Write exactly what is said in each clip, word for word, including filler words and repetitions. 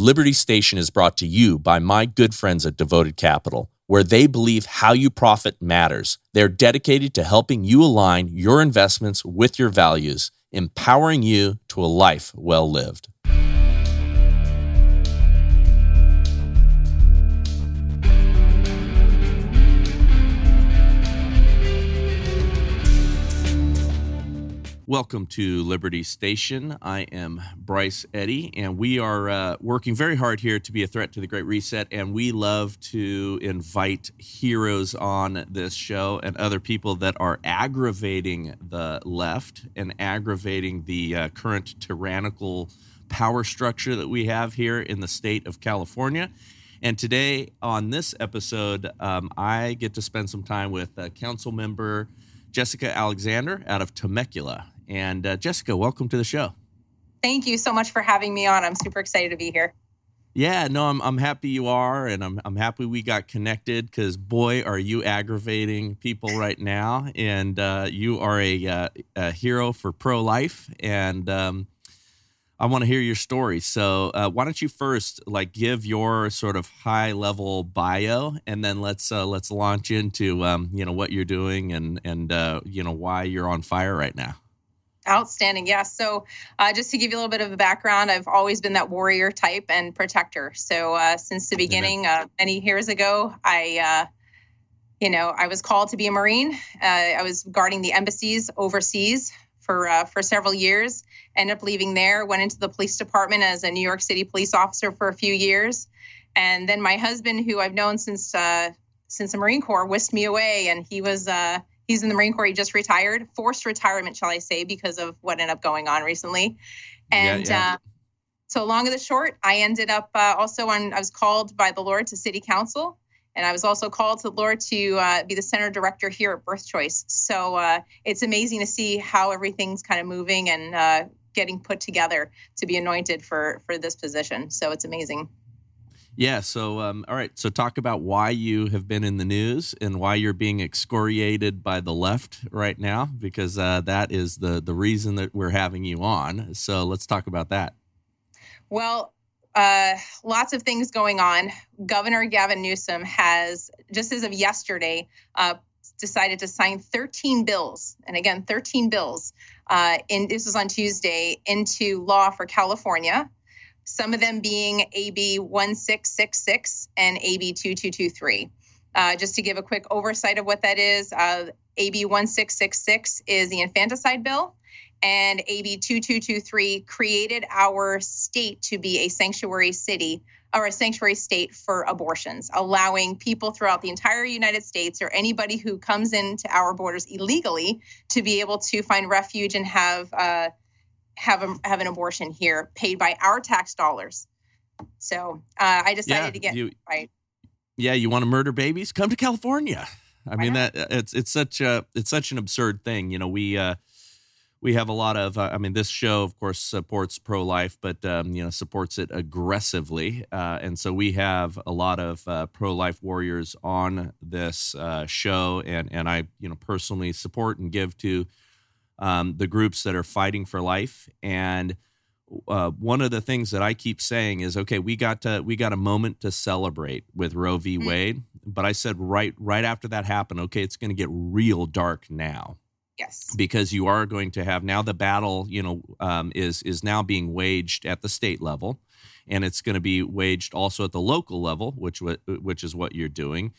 Liberty Station is brought to you by my good friends at Devoted Capital, where they believe how you profit matters. They're dedicated to helping you align your investments with your values, empowering you to a life well lived. Welcome to Liberty Station. I am Bryce Eddy, and we are uh, working very hard here to be a threat to the Great Reset, and we love to invite heroes on this show and other people that are aggravating the left and aggravating the uh, current tyrannical power structure that we have here in the state of California. And today on this episode, um, I get to spend some time with uh, Council Member Jessica Alexander out of Temecula. And uh, Jessica, welcome to the show. Thank you so much for having me on. I'm super excited to be here. Yeah, no, I'm I'm happy you are, and I'm I'm happy we got connected, because boy, are you aggravating people right now. And uh, you are a, uh, a hero for pro-life, and um, I want to hear your story. So uh, why don't you first like give your sort of high-level bio, and then let's uh, let's launch into um, you know what you're doing and and uh, you know why you're on fire right now. Outstanding. Yeah. So uh, just to give you a little bit of a background, I've always been that warrior type and protector. So uh, since the beginning, uh, many years ago, I. Uh, you know, I was called to be a Marine. Uh, I was guarding the embassies overseas for uh, for several years, ended up leaving there, went into the police department as a New York City police officer for a few years. And then my husband, who I've known since uh, since the Marine Corps, whisked me away. And he was uh, he's in the Marine Corps. He just retired, forced retirement, shall I say, because of what ended up going on recently. And yeah, yeah. Uh, so long of the short, I ended up uh, also on, I was called by the Lord to city council. And I was also called to the Lord to uh, be the center director here at Birth Choice. So uh, it's amazing to see how everything's kind of moving and uh, getting put together to be anointed for for this position. So it's amazing. Yeah. So, um, all right. So talk about why you have been in the news and why you're being excoriated by the left right now, because uh, that is the, the reason that we're having you on. So let's talk about that. Well, Uh, lots of things going on. Governor Gavin Newsom has, just as of yesterday, uh, decided to sign thirteen bills, and again, thirteen bills, uh, in, this was on Tuesday, into law for California, some of them being A B sixteen sixty-six and A B twenty-two twenty-three. Uh, just to give a quick oversight of what that is, uh, A B sixteen sixty-six is the infanticide bill. And A B twenty-two twenty-three created our state to be a sanctuary city or a sanctuary state for abortions, allowing people throughout the entire United States or anybody who comes into our borders illegally to be able to find refuge and have uh, have a, have an abortion here, paid by our tax dollars. So uh, I decided yeah, to get you, right. Yeah, you want to murder babies? Come to California. I Why mean not? that it's it's such a it's such an absurd thing. You know, we. Uh, We have a lot of, uh, I mean, this show, of course, supports pro-life, but, um, you know, supports it aggressively. Uh, and so we have a lot of uh, pro-life warriors on this uh, show. And, and I, you know, personally support and give to um, the groups that are fighting for life. And uh, one of the things that I keep saying is, okay, we got to, we got a moment to celebrate with Roe v. Wade. Mm-hmm. But I said right, right after that happened, okay, it's going to get real dark now. Yes, because you are going to have now the battle, you know, um, is is now being waged at the state level, and it's going to be waged also at the local level, which which is what you're doing.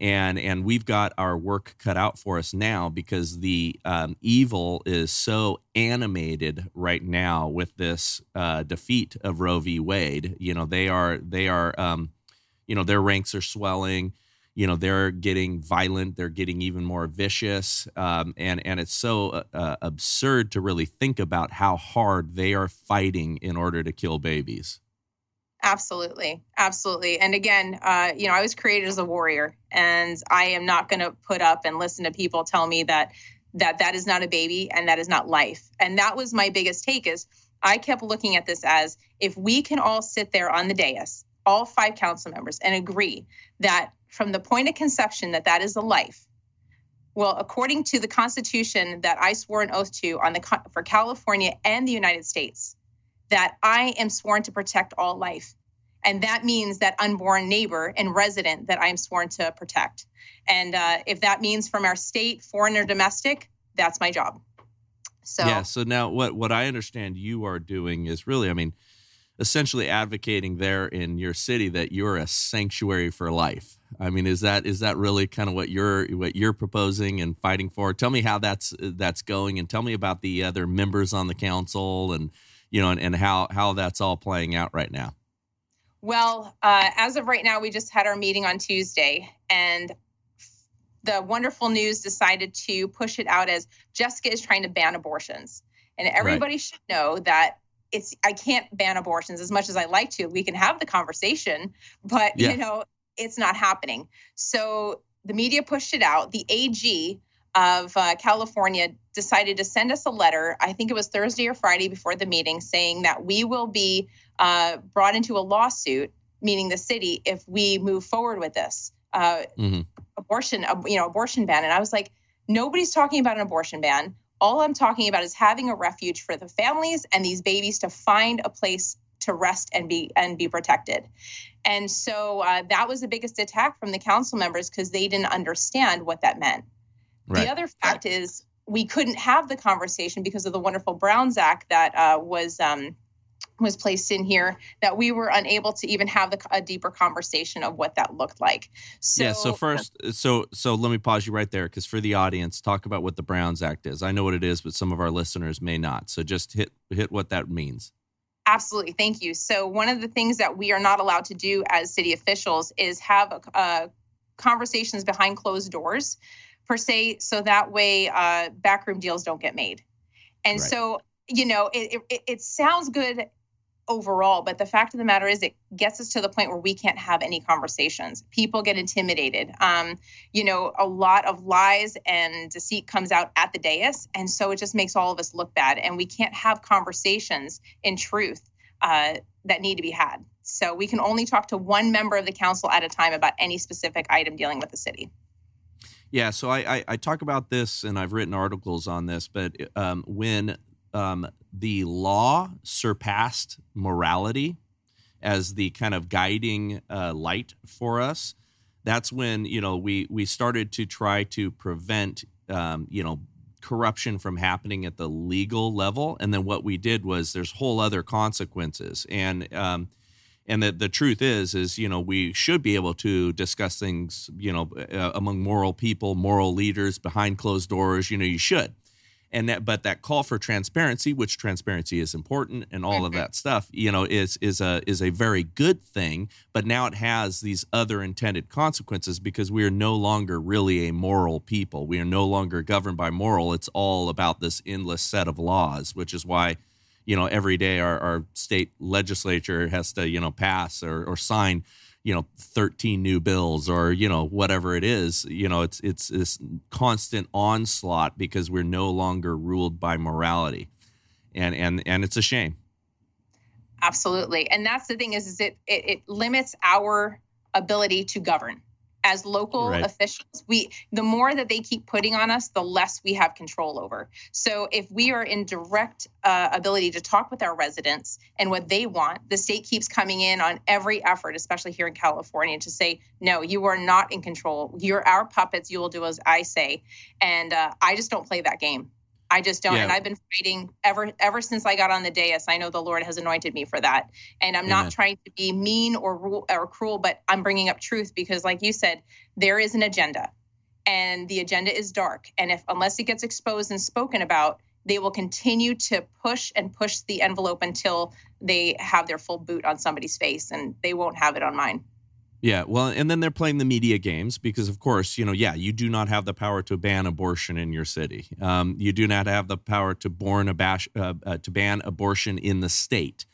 And and we've got our work cut out for us now, because the um, evil is so animated right now with this uh, defeat of Roe v. Wade. You know, they are they are, um, you know, their ranks are swelling. You know, they're getting violent. They're getting even more vicious. Um, and, and it's so uh, absurd to really think about how hard they are fighting in order to kill babies. Absolutely. Absolutely. And again, uh, you know, I was created as a warrior, and I am not going to put up and listen to people tell me that that that is not a baby and that is not life. And that was my biggest take, is I kept looking at this as, if we can all sit there on the dais, all five council members, and agree that from the point of conception that that is a life. Well, according to the Constitution that I swore an oath to on the for California and the United States, that I am sworn to protect all life. And that means that unborn neighbor and resident that I'm sworn to protect. And uh, if that means from our state, foreign or domestic, that's my job. So yeah. So now what, what I understand you are doing is really, I mean, essentially advocating there in your city that you're a sanctuary for life. I mean, is that is that really kind of what you're what you're proposing and fighting for? Tell me how that's that's going, and tell me about the other members on the council, and you know, and, and how how that's all playing out right now. Well, uh, as of right now, we just had our meeting on Tuesday, and the wonderful news decided to push it out as Jessica is trying to ban abortions, and everybody right. should know that. It's, I can't ban abortions as much as I like to. We can have the conversation, but yeah. you know, it's not happening. So the media pushed it out. The A G of uh, California decided to send us a letter. I think it was Thursday or Friday before the meeting, saying that we will be uh, brought into a lawsuit, meaning the city, if we move forward with this uh, mm-hmm. abortion, you know, abortion ban. And I was like, nobody's talking about an abortion ban. All I'm talking about is having a refuge for the families and these babies to find a place to rest and be and be protected. And so uh, that was the biggest attack from the council members, because they didn't understand what that meant. Right. The other fact right. is we couldn't have the conversation because of the wonderful Browns Act that uh, was um, was placed in here, that we were unable to even have the, a deeper conversation of what that looked like. So, yeah. So first, so, so let me pause you right there. Cause for the audience, talk about what the Browns Act is. I know what it is, but some of our listeners may not. So just hit, hit what that means. Absolutely. Thank you. So one of the things that we are not allowed to do as city officials is have a, a conversations behind closed doors per se. So that way, uh, backroom deals don't get made. And right. so, you know, it, it, it sounds good overall, but the fact of the matter is it gets us to the point where we can't have any conversations. People get intimidated. Um, you know, a lot of lies and deceit comes out at the dais. And so it just makes all of us look bad, and we can't have conversations in truth uh, that need to be had. So we can only talk to one member of the council at a time about any specific item dealing with the city. Yeah. So I, I, I talk about this, and I've written articles on this, but um, when Um, the law surpassed morality as the kind of guiding uh, light for us. That's when, you know, we we started to try to prevent, um, you know, corruption from happening at the legal level. And then what we did was there's whole other consequences. And um, and the, the truth is, is, you know, we should be able to discuss things, you know, uh, among moral people, moral leaders behind closed doors. You know, you should. And that, but that call for transparency, which transparency is important, and all of that stuff, you know, is is a is a very good thing. But now it has these other intended consequences, because we are no longer really a moral people. We are no longer governed by moral. It's all about this endless set of laws, which is why, you know, every day our, our state legislature has to, you know, pass or, or sign, you know, thirteen new bills, or, you know, whatever it is. You know, it's it's this constant onslaught, because we're no longer ruled by morality. And and and it's a shame. Absolutely. And that's the thing is, is it it, it limits our ability to govern. As local right. officials, we the more that they keep putting on us, the less we have control over. So if we are in direct uh, ability to talk with our residents and what they want, the state keeps coming in on every effort, especially here in California, to say, no, you are not in control. You're our puppets. You will do as I say. And uh, I just don't play that game. I just don't. Yeah. And I've been fighting ever ever since I got on the dais. I know the Lord has anointed me for that. And I'm Amen. Not trying to be mean or, or cruel, but I'm bringing up truth, because like you said, there is an agenda, and the agenda is dark. And if unless it gets exposed and spoken about, they will continue to push and push the envelope until they have their full boot on somebody's face, and they won't have it on mine. Yeah, well, and then they're playing the media games, because, of course, you know, yeah, you do not have the power to ban abortion in your city. Um, you do not have the power to, born abash, uh, uh, to ban abortion in the state.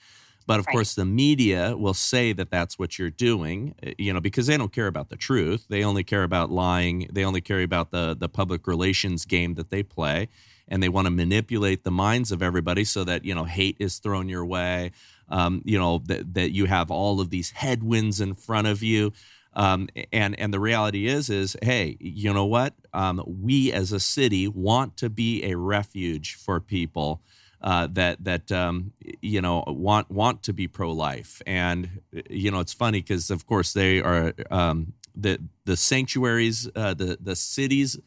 But, of right. course, the media will say that that's what you're doing, you know, because they don't care about the truth. They only care about lying. They only care about the, the public relations game that they play. And they want to manipulate the minds of everybody so that, you know, hate is thrown your way. Um, you know, that, that you have all of these headwinds in front of you. Um, and, and the reality is, is, hey, you know what? Um, we as a city want to be a refuge for people. uh, that that um, you know want want to be pro-life. And you know, it's funny because of course they are um, the the sanctuaries, uh, the the cities,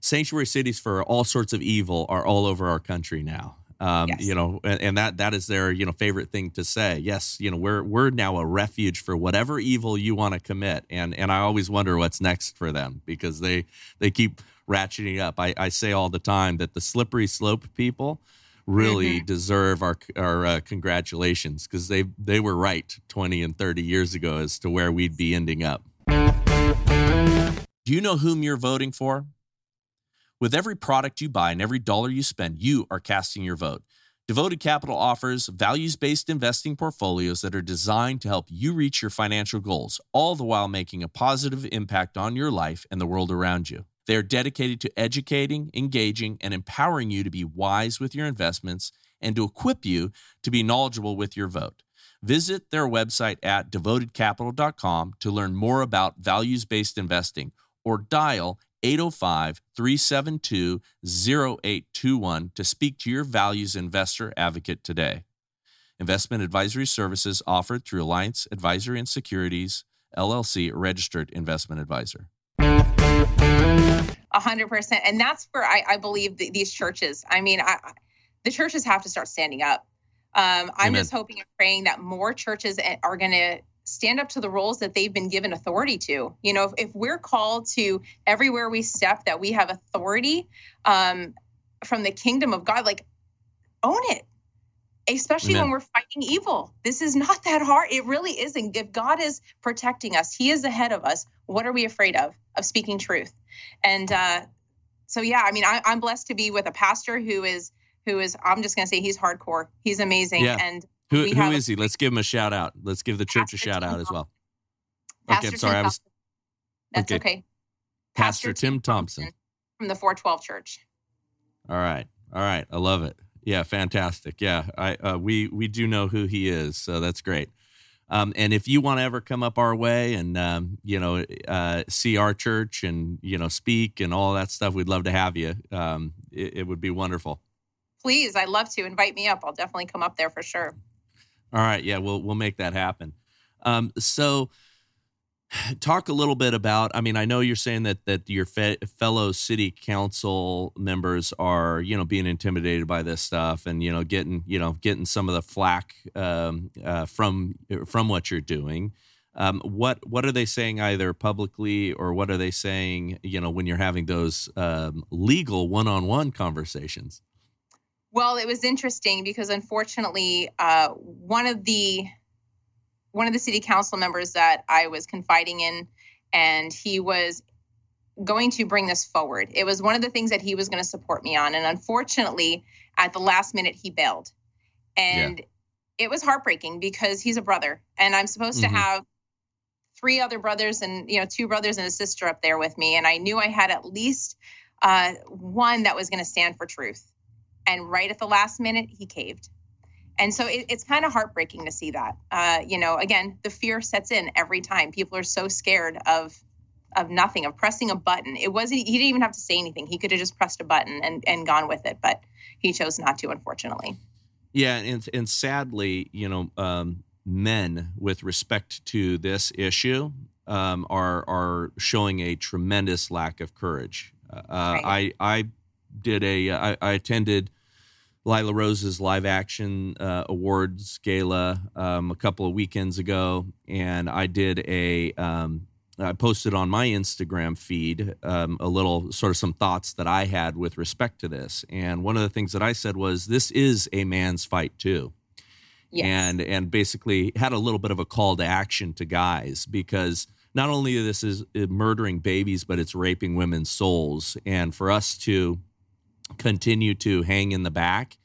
sanctuary cities for all sorts of evil are all over our country now. Um, yes. You know, and, and that that is their, you know, favorite thing to say. Yes, you know, we're we're now a refuge for whatever evil you want to commit. And and I always wonder what's next for them, because they they keep ratcheting up. I, I say all the time that the slippery slope people really mm-hmm. deserve our our uh, congratulations, because they they were right twenty and thirty years ago as to where we'd be ending up. Do you know whom you're voting for? With every product you buy and every dollar you spend, you are casting your vote. Devoted Capital offers values-based investing portfolios that are designed to help you reach your financial goals, all the while making a positive impact on your life and the world around you. They are dedicated to educating, engaging, and empowering you to be wise with your investments and to equip you to be knowledgeable with your vote. Visit their website at devoted capital dot com to learn more about values-based investing, or dial eight oh five, three seven two, oh eight two one to speak to your values investor advocate today. Investment advisory services offered through Alliance Advisory and Securities, L L C, registered investment advisor. A hundred percent. And that's where I, I believe that these churches, I mean, I, the churches have to start standing up. Um, I'm Amen. Just hoping and praying that more churches are going to stand up to the roles that they've been given authority to. You know, if, if we're called to everywhere we step that we have authority um, from the kingdom of God, like, own it, especially Amen. When we're fighting evil. This is not that hard. It really isn't. If God is protecting us, He is ahead of us. What are we afraid of? Of speaking truth. And uh, so, yeah, I mean, I, I'm blessed to be with a pastor who is, who is, I'm just going to say he's hardcore. He's amazing. Yeah. And Who, who is he? Let's give him a shout out. Let's give the church a shout out as well. Okay, I'm sorry. I was, That's okay. okay. Pastor, Pastor Tim Thompson. Thompson from the four twelve Church. All right. All right. I love it. Yeah. Fantastic. Yeah. I, uh, we, we do know who he is. So that's great. Um, and if you want to ever come up our way and, um, you know, uh, see our church and, you know, speak and all that stuff, we'd love to have you. Um, it, it would be wonderful. Please. I'd love to. Invite me up. I'll definitely come up there for sure. All right. Yeah, we'll we'll make that happen. Um, so talk a little bit about, I mean, I know you're saying that that your fe- fellow city council members are, you know, being intimidated by this stuff and, you know, getting, you know, getting some of the flack um, uh, from from what you're doing. Um, what what are they saying either publicly, or what are they saying, you know, when you're having those um, legal one-on-one conversations? Well, it was interesting because, unfortunately, uh, one of the one of the city council members that I was confiding in, and he was going to bring this forward. It was one of the things that he was going to support me on. And unfortunately, at the last minute, he bailed. And yeah. It was heartbreaking because he's a brother, and I'm supposed mm-hmm. to have three other brothers and, you know, two brothers and a sister up there with me. And I knew I had at least uh, one that was going to stand for truth. And right at the last minute, he caved. And so it, it's kind of heartbreaking to see that. Uh, you know, again, the fear sets in every time. People are so scared of of nothing, of pressing a button. It wasn't, he didn't even have to say anything. He could have just pressed a button and, and gone with it, but he chose not to, unfortunately. Yeah, and and sadly, you know, um, men with respect to this issue um, are are showing a tremendous lack of courage. Uh, right. I I did a I, I attended Lila Rose's Live Action uh, Awards Gala um, a couple of weekends ago, and I did a, um, I posted on my Instagram feed um, a little sort of some thoughts that I had with respect to this. And one of the things that I said was, this is a man's fight too. Yes. And, and basically had a little bit of a call to action to guys, because not only this is murdering babies, but it's raping women's souls. And for us to continue to hang in the back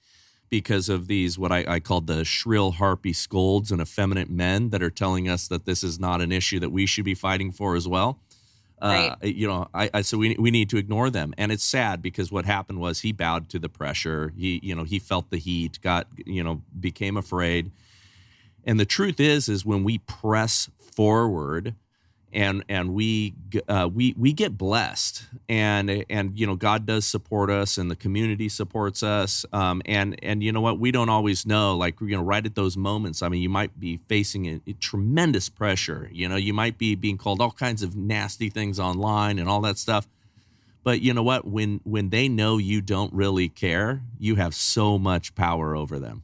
because of these, what I, I called the shrill harpy scolds and effeminate men that are telling us that this is not an issue that we should be fighting for as well. Right. Uh, you know, I, I, so we, we need to ignore them. And it's sad because what happened was he bowed to the pressure. He, you know, he felt the heat, got, you know, became afraid. And the truth is, is when we press forward and and we uh, we we get blessed, and and you know God does support us, and the community supports us, um, and and you know what, we don't always know, like you know right at those moments. I mean, you might be facing a, a tremendous pressure, you know, you might be being called all kinds of nasty things online and all that stuff, but you know what, when when they know you don't really care, you have so much power over them.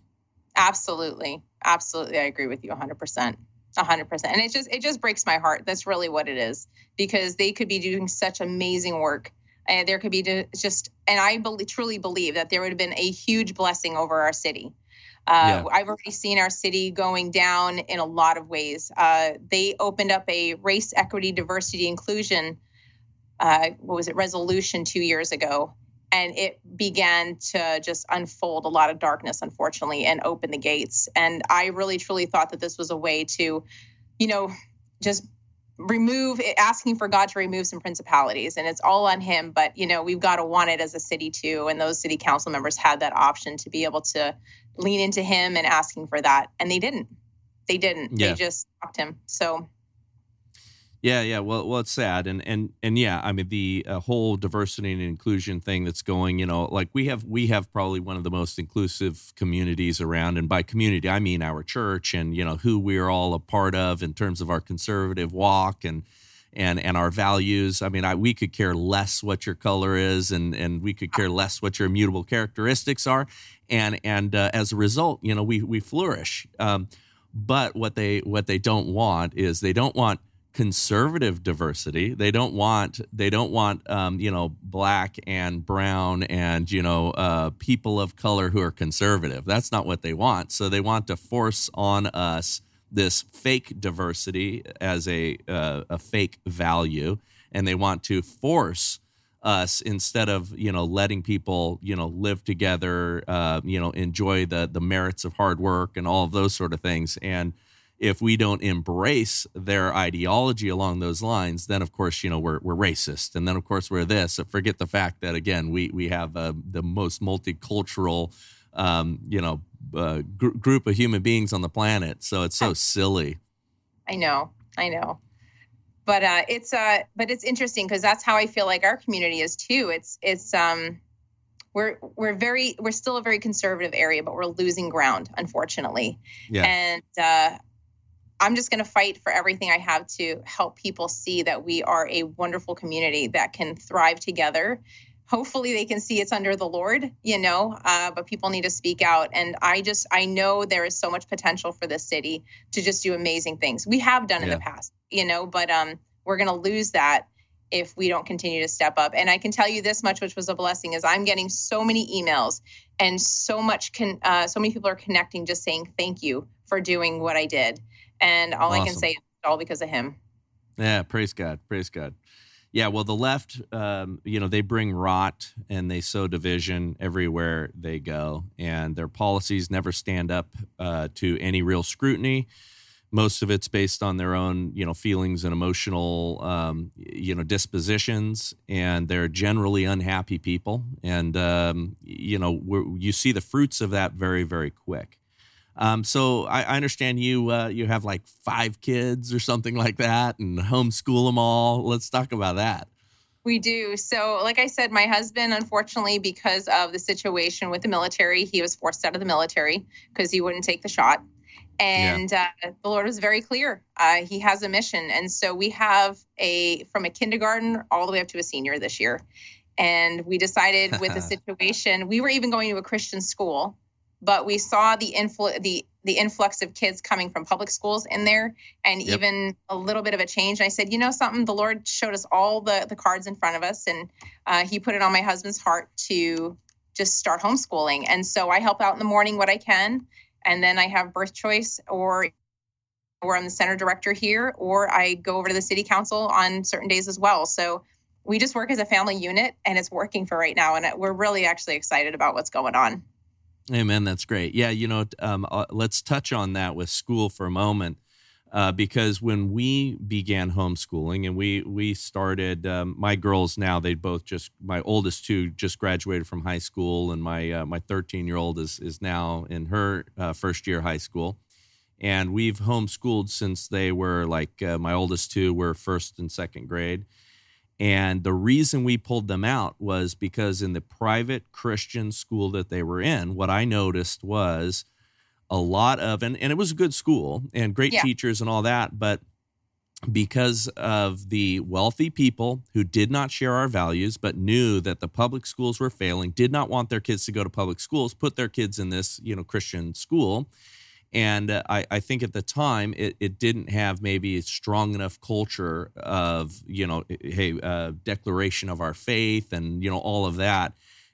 Absolutely, absolutely, I agree with you one hundred percent. A hundred percent. And it just, it just breaks my heart. That's really what it is, because they could be doing such amazing work, and there could be just, and I be- truly believe that there would have been a huge blessing over our city. Uh, yeah. I've already seen our city going down in a lot of ways. Uh, they opened up a race, equity, diversity, inclusion, uh, what was it? resolution two years ago. And it began to just unfold a lot of darkness, unfortunately, and open the gates. And I really, truly thought that this was a way to, you know, just remove it, asking for God to remove some principalities. And it's all on him. But, you know, we've got to want it as a city, too. And those city council members had that option to be able to lean into him and asking for that. And they didn't. They didn't. Yeah. They just stopped him. So. Yeah, yeah. Well, well, it's sad, and and and yeah. I mean, the uh, whole diversity and inclusion thing that's going, you know, like we have we have probably one of the most inclusive communities around, and by community I mean our church, and you know who we're all a part of in terms of our conservative walk and and and our values. I mean, I, we could care less what your color is, and and we could care less what your immutable characteristics are, and and uh, as a result, you know, we we flourish. Um, but what they what they don't want is they don't want conservative diversity. They don't want, they don't want, um, you know, black and brown and, you know, uh, people of color who are conservative. That's not what they want. So they want to force on us this fake diversity as a, uh, a fake value. And they want to force us, instead of, you know, letting people, you know, live together, uh, you know, enjoy the, the merits of hard work and all of those sort of things. And if we don't embrace their ideology along those lines, then of course, you know, we're we're racist, and then of course we're this. Forget the fact that again, we we have uh, the most multicultural, um, you know, uh, gr- group of human beings on the planet. So it's so silly. I know, I know, but uh, it's uh, but it's interesting, because that's how I feel like our community is too. It's it's um, we're we're very we're still a very conservative area, but we're losing ground, unfortunately. Yeah. And uh, I'm just going to fight for everything I have to help people see that we are a wonderful community that can thrive together. Hopefully they can see it's under the Lord, you know, uh, but people need to speak out. And I just, I know there is so much potential for this city to just do amazing things. We have done in yeah. the past, you know, but um, we're going to lose that if we don't continue to step up. And I can tell you this much, which was a blessing, is I'm getting so many emails and so much can, uh, so many people are connecting, just saying, thank you for doing what I did. And all awesome. I can say is all because of him. Yeah, praise God, praise God. Yeah, well, the left, um, you know, they bring rot and they sow division everywhere they go. And their policies never stand up uh, to any real scrutiny. Most of it's based on their own, you know, feelings and emotional, um, you know, dispositions. And they're generally unhappy people. And, um, you know, we're, you see the fruits of that very, very quick. Um, so I, I understand you uh, you have like five kids or something like that, and homeschool them all. Let's talk about that. We do. So like I said, my husband, unfortunately, because of the situation with the military, he was forced out of the military because he wouldn't take the shot. And yeah. uh, the Lord was very clear. Uh, he has a mission. And so we have a from a kindergarten all the way up to a senior this year. And we decided with the situation, we were even going to a Christian school. But we saw the influ- the the influx of kids coming from public schools in there, and yep. even a little bit of a change. And I said, you know something, the Lord showed us all the, the cards in front of us, and uh, he put it on my husband's heart to just start homeschooling. And so I help out in the morning what I can, and then I have Birth Choice, or or I'm the center director here, or I go over to the city council on certain days as well. So we just work as a family unit, and it's working for right now, and we're really actually excited about what's going on. Amen. That's great. Yeah. You know, um, uh, let's touch on that with school for a moment, uh, because when we began homeschooling and we, we started, um, my girls now, they both just, my oldest two just graduated from high school, and my, uh, my thirteen year old is, is now in her uh, first year high school. And we've homeschooled since they were like, uh, my oldest two were first and second grade. And the reason we pulled them out was because in the private Christian school that they were in, what I noticed was a lot of, and, and it was a good school and great yeah. teachers and all that, but because of the wealthy people who did not share our values, but knew that the public schools were failing, did not want their kids to go to public schools, put their kids in this, you know, Christian school. And uh, I, I think at the time, it, it didn't have maybe a strong enough culture of, you know, hey, uh, declaration of our faith and, you know, all of that.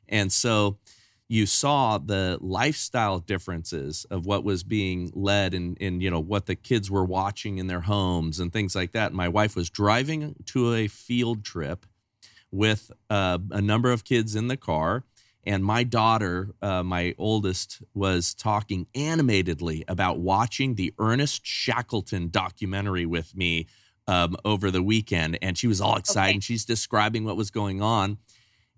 And so you saw the lifestyle differences of what was being led and, and, you know, what the kids were watching in their homes and things like that. My wife was driving to a field trip with uh, a number of kids in the car. And my daughter, uh, my oldest, was talking animatedly about watching the Ernest Shackleton documentary with me um, over the weekend. And she was all excited. Okay. And she's describing what was going on.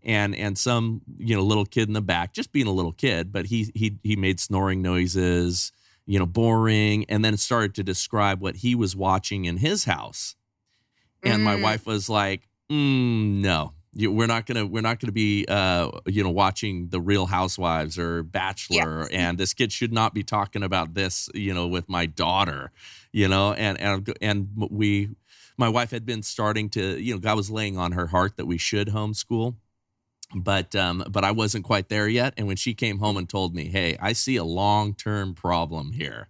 And and some, you know, little kid in the back, just being a little kid, but he he he made snoring noises, you know, boring, and then started to describe what he was watching in his house. And mm. my wife was like, mm, no. We're not gonna we're not gonna be uh, you know watching The Real Housewives or Bachelor, yes. and this kid should not be talking about this, you know, with my daughter, you know, and and and we, my wife had been starting to, you know, God was laying on her heart that we should homeschool, but um, but I wasn't quite there yet. And when she came home and told me, hey, I see a long term problem here,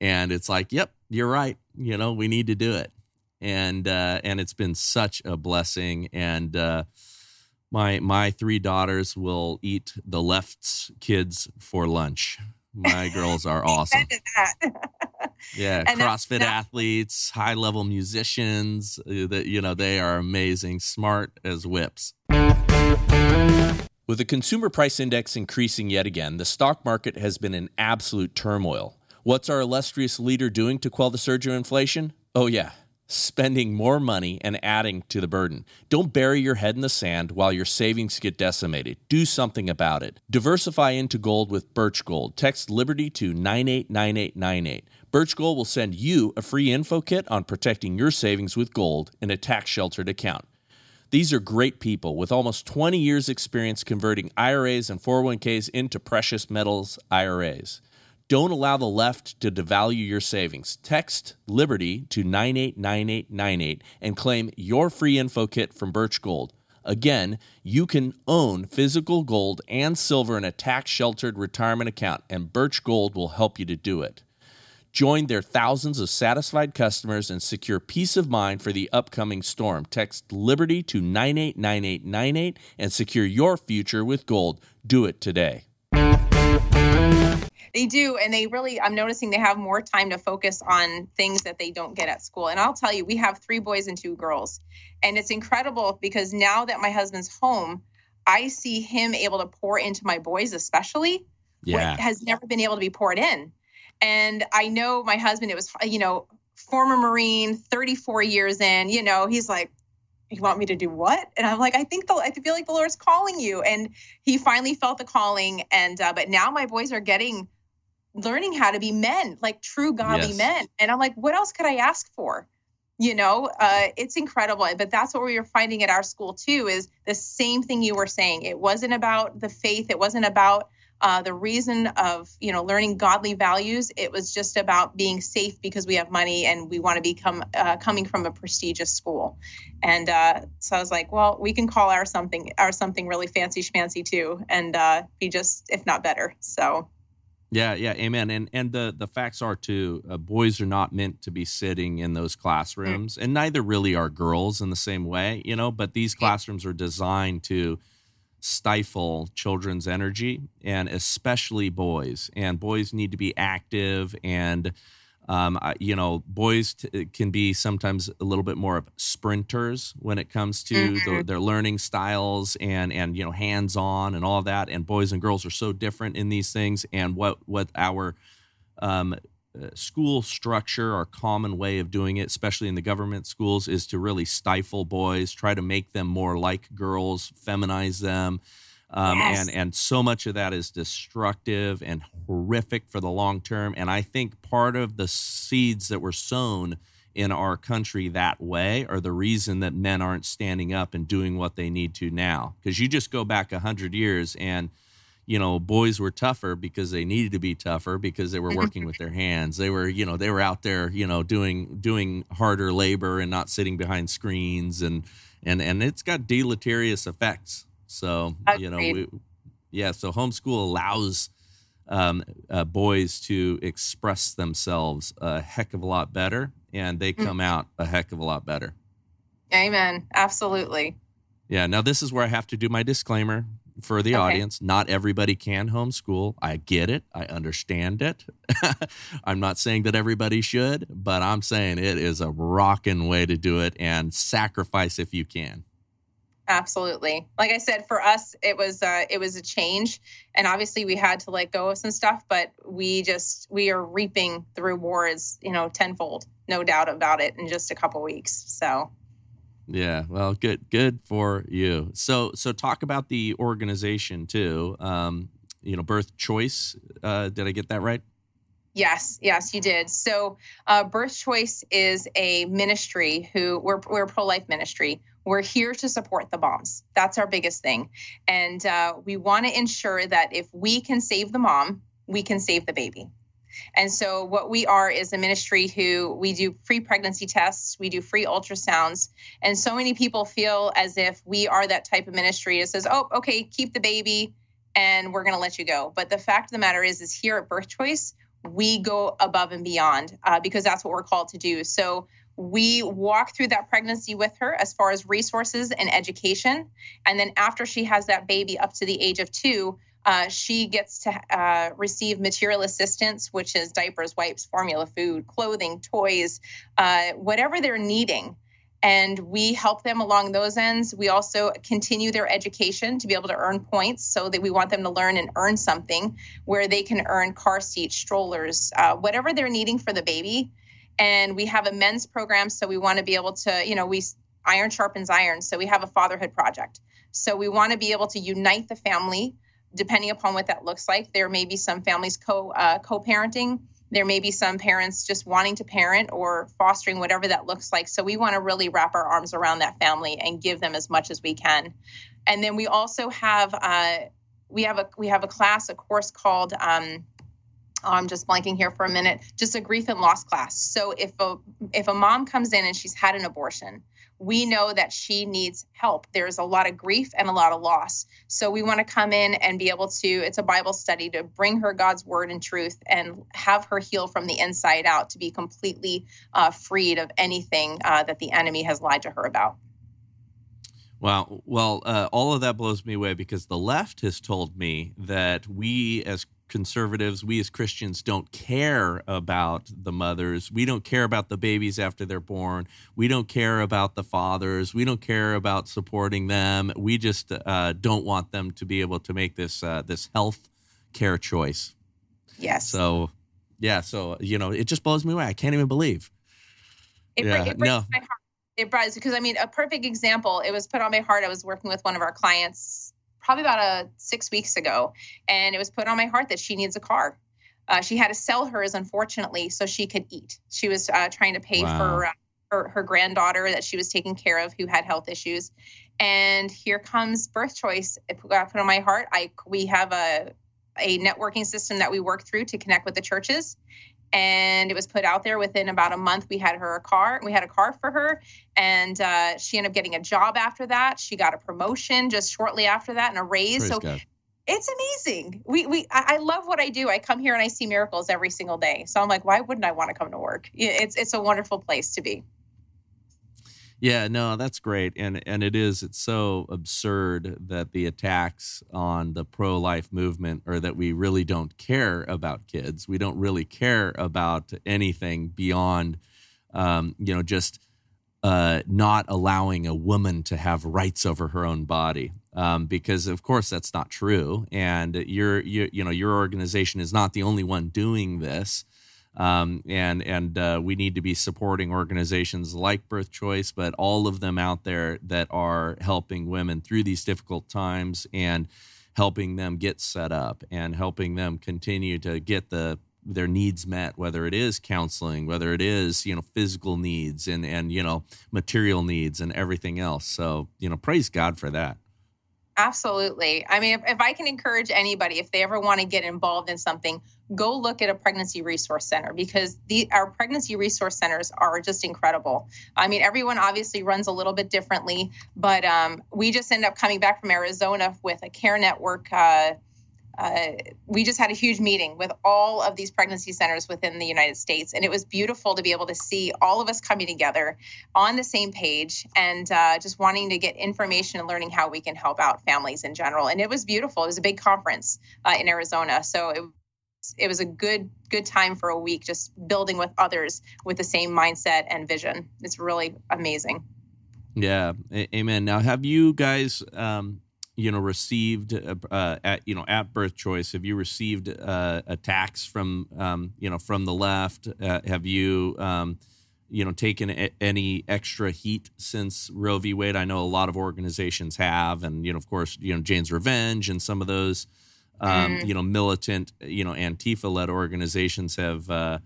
and it's like, yep, you're right, you know, we need to do it. And uh, and it's been such a blessing. And uh, my my three daughters will eat the left's kids for lunch. My girls are awesome. Yeah, and CrossFit athletes, high level musicians. That you know they are amazing, smart as whips. With the consumer price index increasing yet again, the stock market has been in absolute turmoil. What's our illustrious leader doing to quell the surge of inflation? Oh yeah. Spending more money and adding to the burden. Don't bury your head in the sand while your savings get decimated. Do something about it. Diversify into gold with Birch Gold. Text Liberty to nine eight nine eight nine eight. Birch Gold will send you a free info kit on protecting your savings with gold in a tax-sheltered account. These are great people with almost twenty years experience converting I R As and four oh one k's into precious metals I R As. Don't allow the left to devalue your savings. Text Liberty to nine eight nine eight nine eight and claim your free info kit from Birch Gold. Again, you can own physical gold and silver in a tax-sheltered retirement account, and Birch Gold will help you to do it. Join their thousands of satisfied customers and secure peace of mind for the upcoming storm. Text Liberty to nine eight nine eight nine eight and secure your future with gold. Do it today. They do, and they really, I'm noticing they have more time to focus on things that they don't get at school. And I'll tell you, we have three boys and two girls. And it's incredible because now that my husband's home, I see him able to pour into my boys especially, yeah. what has never been able to be poured in. And I know my husband, it was, you know, former Marine, thirty-four years in, you know, he's like, you want me to do what? And I'm like, I think the, I feel like the Lord's calling you. And he finally felt the calling. And, uh, but now my boys are getting learning how to be men, like true godly yes. men. And I'm like, what else could I ask for? You know, uh, it's incredible. But that's what we were finding at our school too, is the same thing you were saying. It wasn't about the faith. It wasn't about uh, the reason of, you know, learning godly values. It was just about being safe because we have money and we want to become uh, coming from a prestigious school. And uh, so I was like, well, we can call our something, our something really fancy schmancy too. And uh, be just, if not better. So Yeah, yeah, amen. And and the, the facts are, too, uh, boys are not meant to be sitting in those classrooms, and neither really are girls in the same way, you know, but these classrooms are designed to stifle children's energy, and especially boys. And boys need to be active, and, um, you know, boys t- can be sometimes a little bit more of sprinters when it comes to mm-hmm. the, their learning styles and, and, you know, hands-on and all that. And boys and girls are so different in these things. And what, what our um, school structure, our common way of doing it, especially in the government schools, is to really stifle boys, try to make them more like girls, feminize them. Um, yes. and, and so much of that is destructive and horrific for the long term. And I think part of the seeds that were sown in our country that way are the reason that men aren't standing up and doing what they need to now. Because you just go back one hundred years and, you know, boys were tougher because they needed to be tougher because they were working with their hands. They were, you know, they were out there, you know, doing doing harder labor and not sitting behind screens. And and, and it's got deleterious effects. So, Agreed. you know, we, yeah, so homeschool allows um, uh, boys to express themselves a heck of a lot better, and they come mm. out a heck of a lot better. Amen. Absolutely. Yeah. Now, this is where I have to do my disclaimer for the okay. audience. Not everybody can homeschool. I get it. I understand it. I'm not saying that everybody should, but I'm saying it is a rockin' way to do it, and sacrifice if you can. Absolutely. Like I said, for us, it was uh, it was a change, and obviously we had to let go of some stuff, but we just we are reaping the rewards, you know, tenfold, no doubt about it, in just a couple weeks. So, yeah, well, good, good for you. So, so talk about the organization too. Um, you know, Birth Choice. Uh, did I get that right? Yes, yes, you did. So, uh, Birth Choice is a ministry who we're we're a pro-life ministry. We're here to support the moms. That's our biggest thing, and uh, we want to ensure that if we can save the mom, we can save the baby. And so, what we are is a ministry who we do free pregnancy tests, we do free ultrasounds, and so many people feel as if we are that type of ministry that says, "Oh, okay, keep the baby, and we're going to let you go." But the fact of the matter is, is here at Birth Choice, we go above and beyond uh, because that's what we're called to do. So we walk through that pregnancy with her as far as resources and education. And then after she has that baby up to the age of two, uh, she gets to uh, receive material assistance, which is diapers, wipes, formula, food, clothing, toys, uh, whatever they're needing. And we help them along those ends. We also continue their education to be able to earn points, so that we want them to learn and earn something where they can earn car seats, strollers, uh, whatever they're needing for the baby. And we have a men's program. So we want to be able to, you know, we iron sharpens iron. So we have a fatherhood project. So we want to be able to unite the family, depending upon what that looks like. There may be some families co, uh, co-parenting. There may be some parents just wanting to parent or fostering, whatever that looks like. So we want to really wrap our arms around that family and give them as much as we can. And then we also have uh, we have a we have a class, a course called um, oh, I'm just blanking here for a minute, just a grief and loss class. So if a if a mom comes in and she's had an abortion, we know that she needs help. There's a lot of grief and a lot of loss. So we want to come in and be able to, it's a Bible study to bring her God's word and truth and have her heal from the inside out, to be completely uh, freed of anything uh, that the enemy has lied to her about. Wow. Well, uh, all of that blows me away, because the left has told me that we as conservatives, we as Christians don't care about the mothers. We don't care about the babies after they're born. We don't care about the fathers. We don't care about supporting them. We just uh, don't want them to be able to make this uh, this health care choice. Yes. So, yeah. So, you know, it just blows me away. I can't even believe. It, yeah. it breaks no. my heart. It breaks, because, I mean, a perfect example, it was put on my heart. I was working with one of our clients probably about uh, six weeks ago, and it was put on my heart that she needs a car. Uh, she had to sell hers, unfortunately, so she could eat. She was uh, trying to pay wow. for uh, her, her granddaughter that she was taking care of, who had health issues. And here comes Birth Choice. It got put on my heart. I we have a a networking system that we work through to connect with the churches. And it was put out there. Within about a month, we had her a car. We had a car for her, and uh, she ended up getting a job after that. She got a promotion just shortly after that and a raise. Praise so God. It's amazing. We we I love what I do. I come here and I see miracles every single day. So I'm like, why wouldn't I want to come to work? It's it's a wonderful place to be. Yeah, no, that's great, and and it is. It's so absurd that the attacks on the pro-life movement are that we really don't care about kids. We don't really care about anything beyond, um, you know, just uh, not allowing a woman to have rights over her own body. Um, because of course that's not true, and your you you know your organization is not the only one doing this. Um, and and uh, we need to be supporting organizations like Birth Choice, but all of them out there that are helping women through these difficult times. And helping them get set up and helping them continue to get the their needs met, whether it is counseling, whether it is, you know, physical needs and, and, you know, material needs and everything else. So, you know, praise God for that. Absolutely. I mean, if, if I can encourage anybody, if they ever want to get involved in something, go look at a pregnancy resource center, because the, our pregnancy resource centers are just incredible. I mean, everyone obviously runs a little bit differently, but um, we just ended up coming back from Arizona with a care network. Uh, uh, we just had a huge meeting with all of these pregnancy centers within the United States. And it was beautiful to be able to see all of us coming together on the same page and uh, just wanting to get information and learning how we can help out families in general. And it was beautiful. It was a big conference uh, in Arizona. So it It was a good, good time for a week, just building with others with the same mindset and vision. It's really amazing. Yeah. Amen. Now, have you guys, um, you know, received, uh, at, you know, at Birth Choice, have you received, uh, attacks from, um, you know, from the left? Uh, have you, um, you know, taken a- any extra heat since Roe v. Wade? I know a lot of organizations have, and, you know, of course, you know, Jane's Revenge and some of those, Um, you know, militant, you know, Antifa-led organizations have, uh,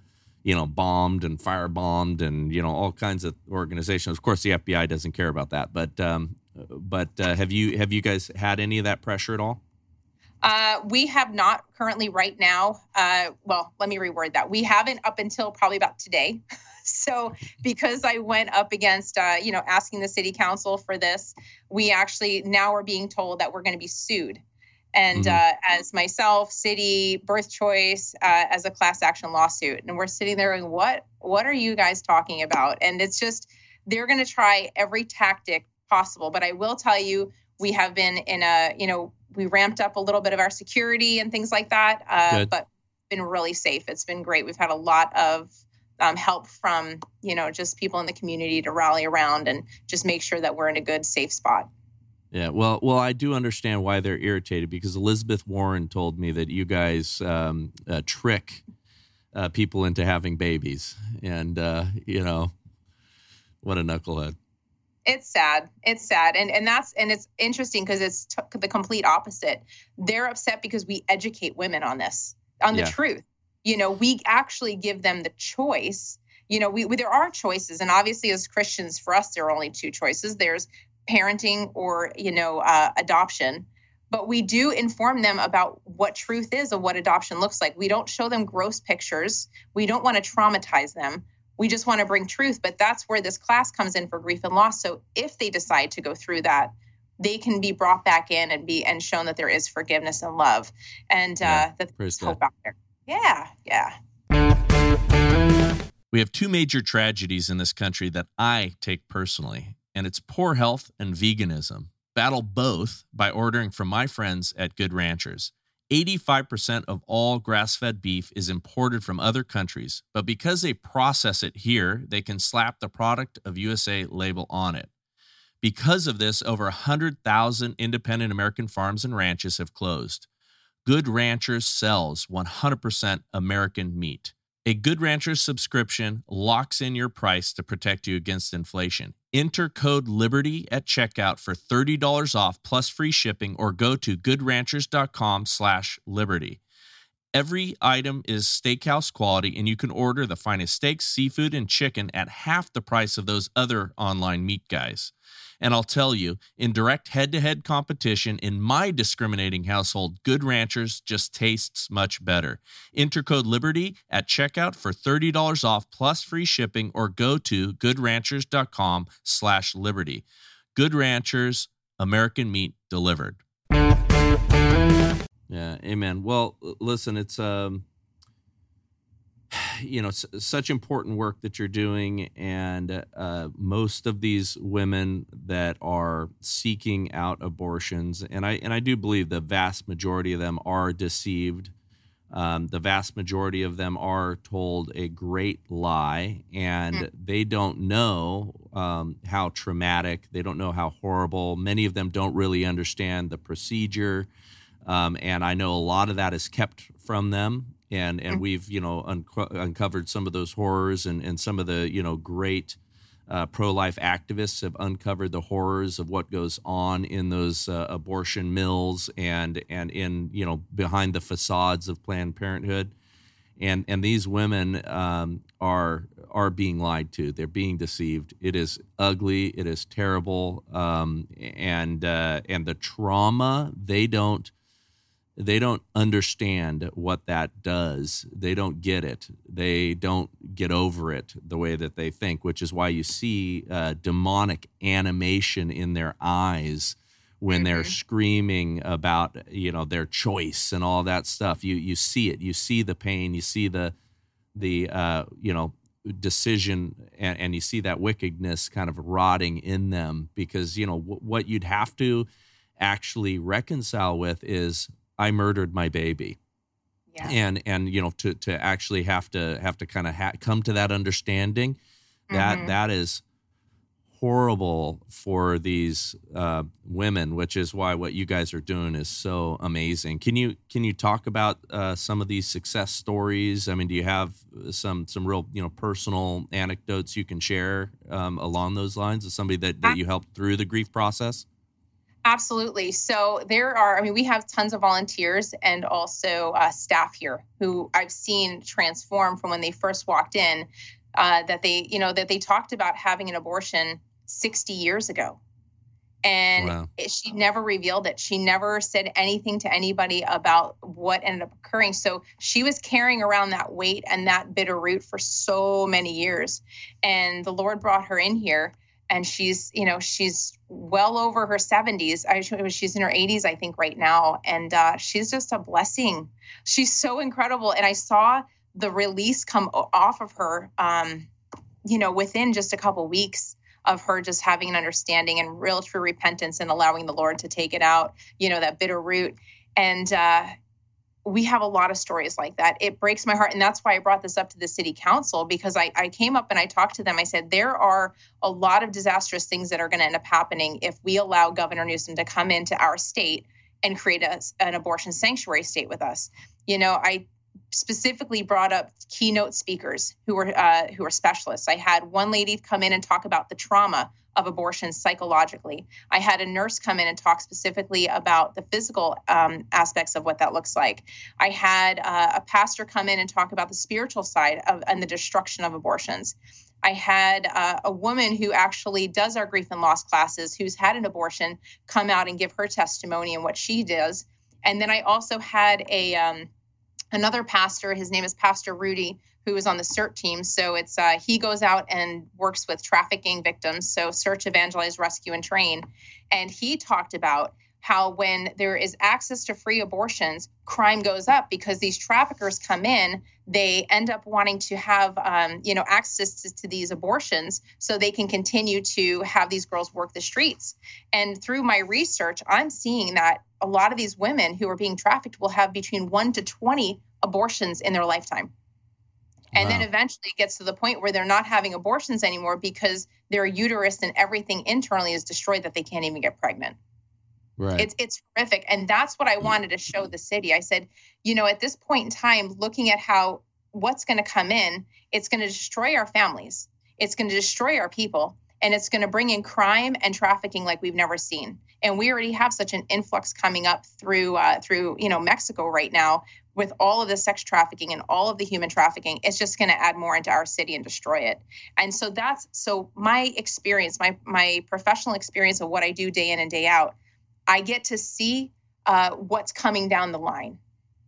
you know, bombed and firebombed and, you know, all kinds of organizations. Of course, the F B I doesn't care about that. But um, but uh, have you have you guys had any of that pressure at all? Uh, we have not currently right now. Uh, well, let me reword that. We haven't up until probably about today. So because I went up against, uh, you know, asking the city council for this, we actually now are being told that we're going to be sued. And uh, as myself, city, Birth Choice, uh, as a class action lawsuit. And we're sitting there going, what, what are you guys talking about? And it's just, they're going to try every tactic possible. But I will tell you, we have been in a, you know, we ramped up a little bit of our security and things like that, uh, but been really safe. It's been great. We've had a lot of um, help from, you know, just people in the community to rally around and just make sure that we're in a good, safe spot. Yeah, well, well, I do understand why they're irritated, because Elizabeth Warren told me that you guys um, uh, trick uh, people into having babies, and uh, you know, what a knucklehead. It's sad. It's sad, and and that's and it's interesting because it's t- the complete opposite. They're upset because we educate women on this, on the yeah. truth. You know, we actually give them the choice. You know, we, we there are choices, and obviously as Christians, for us, there are only two choices. There's parenting or, you know, uh, adoption, but we do inform them about what truth is and what adoption looks like. We don't show them gross pictures. We don't want to traumatize them. We just want to bring truth, but that's where this class comes in for grief and loss. So if they decide to go through that, they can be brought back in and be, and shown that there is forgiveness and love and uh, yeah, that there's hope out there. Yeah. Yeah. We have two major tragedies in this country that I take personally, and it's poor health and veganism. Battle both by ordering from my friends at Good Ranchers. eighty-five percent of all grass-fed beef is imported from other countries, but because they process it here, they can slap the product of U S A label on it. Because of this, over one hundred thousand independent American farms and ranches have closed. Good Ranchers sells one hundred percent American meat. A Good Ranchers subscription locks in your price to protect you against inflation. Enter code LIBERTY at checkout for thirty dollars off plus free shipping, or go to goodranchers.com slash liberty. Every item is steakhouse quality, and you can order the finest steaks, seafood, and chicken at half the price of those other online meat guys. And I'll tell you, in direct head-to-head competition in my discriminating household, Good Ranchers just tastes much better. Enter code LIBERTY at checkout for thirty dollars off plus free shipping, or go to goodranchers.com slash liberty. Good Ranchers, American meat delivered. Yeah, amen. Well, listen, it's, um, you know, s- such important work that you're doing. And uh, most of these women that are seeking out abortions, and I and I do believe the vast majority of them are deceived. Um, the vast majority of them are told a great lie, and mm. they don't know um, how traumatic, they don't know how horrible. Many of them don't really understand the procedure. Um, and I know a lot of that is kept from them, and, and we've, you know, unco- uncovered some of those horrors and, and some of the, you know, great Uh, pro-life activists have uncovered the horrors of what goes on in those uh, abortion mills and and in, you know, behind the facades of Planned Parenthood. And and these women um, are are being lied to. They're being deceived. It is ugly. It is terrible. Um, and uh, and the trauma, they don't they don't understand what that does. They don't get it. They don't get over it the way that they think, which is why you see uh, demonic animation in their eyes when mm-hmm. they're screaming about, you know, their choice and all that stuff. You you see it. You see the pain. You see the, the uh, you know, decision, and, and you see that wickedness kind of rotting in them because, you know, w- what you'd have to actually reconcile with is, I murdered my baby. Yeah. And, and, you know, to, to actually have to have to kind of ha- come to that understanding that mm-hmm. that is horrible for these uh, women, which is why what you guys are doing is so amazing. Can you, can you talk about uh, some of these success stories? I mean, do you have some, some real, you know, personal anecdotes you can share um, along those lines of somebody that, that you helped through the grief process? Absolutely. So there are, I mean, we have tons of volunteers and also uh, staff here who I've seen transform from when they first walked in, uh, that they, you know, that they talked about having an abortion sixty years ago. And wow. it, she never revealed it. She never said anything to anybody about what ended up occurring. So she was carrying around that weight and that bitter root for so many years. And the Lord brought her in here. And she's, you know, she's well over her seventies. I, she's in her eighties, I think, right now. And uh, she's just a blessing. She's so incredible. And I saw the release come off of her, um, you know, within just a couple weeks of her just having an understanding and real true repentance and allowing the Lord to take it out, you know, that bitter root. And uh, we have a lot of stories like that. It breaks my heart. And that's why I brought this up to the city council, because I, I came up and I talked to them. I said, there are a lot of disastrous things that are going to end up happening if we allow Governor Newsom to come into our state and create a, an abortion sanctuary state with us. You know, I specifically brought up keynote speakers who were, uh, who were specialists. I had one lady come in and talk about the trauma of abortion psychologically. I had a nurse come in and talk specifically about the physical um, aspects of what that looks like. I had uh, a pastor come in and talk about the spiritual side of and the destruction of abortions. I had uh, a woman who actually does our grief and loss classes, who's had an abortion, come out and give her testimony and what she does. And then I also had a um, another pastor. His name is Pastor Rudy, who is on the CERT team. So it's uh, he goes out and works with trafficking victims. So search, evangelize, rescue, and train. And he talked about how when there is access to free abortions, crime goes up because these traffickers come in. They end up wanting to have um, you know, access to, to these abortions so they can continue to have these girls work the streets. And through my research, I'm seeing that a lot of these women who are being trafficked will have between one to twenty abortions in their lifetime. And wow. then eventually it gets to the point where they're not having abortions anymore because their uterus and everything internally is destroyed that they can't even get pregnant. Right. It's it's horrific. And that's what I wanted to show the city. I said, you know, at this point in time, looking at how what's going to come in, it's going to destroy our families. It's going to destroy our people. And it's going to bring in crime and trafficking like we've never seen. And we already have such an influx coming up through uh, through, you know, Mexico right now with all of the sex trafficking and all of the human trafficking. It's just going to add more into our city and destroy it. And so that's so my experience, my my professional experience of what I do day in and day out. I get to see uh, what's coming down the line,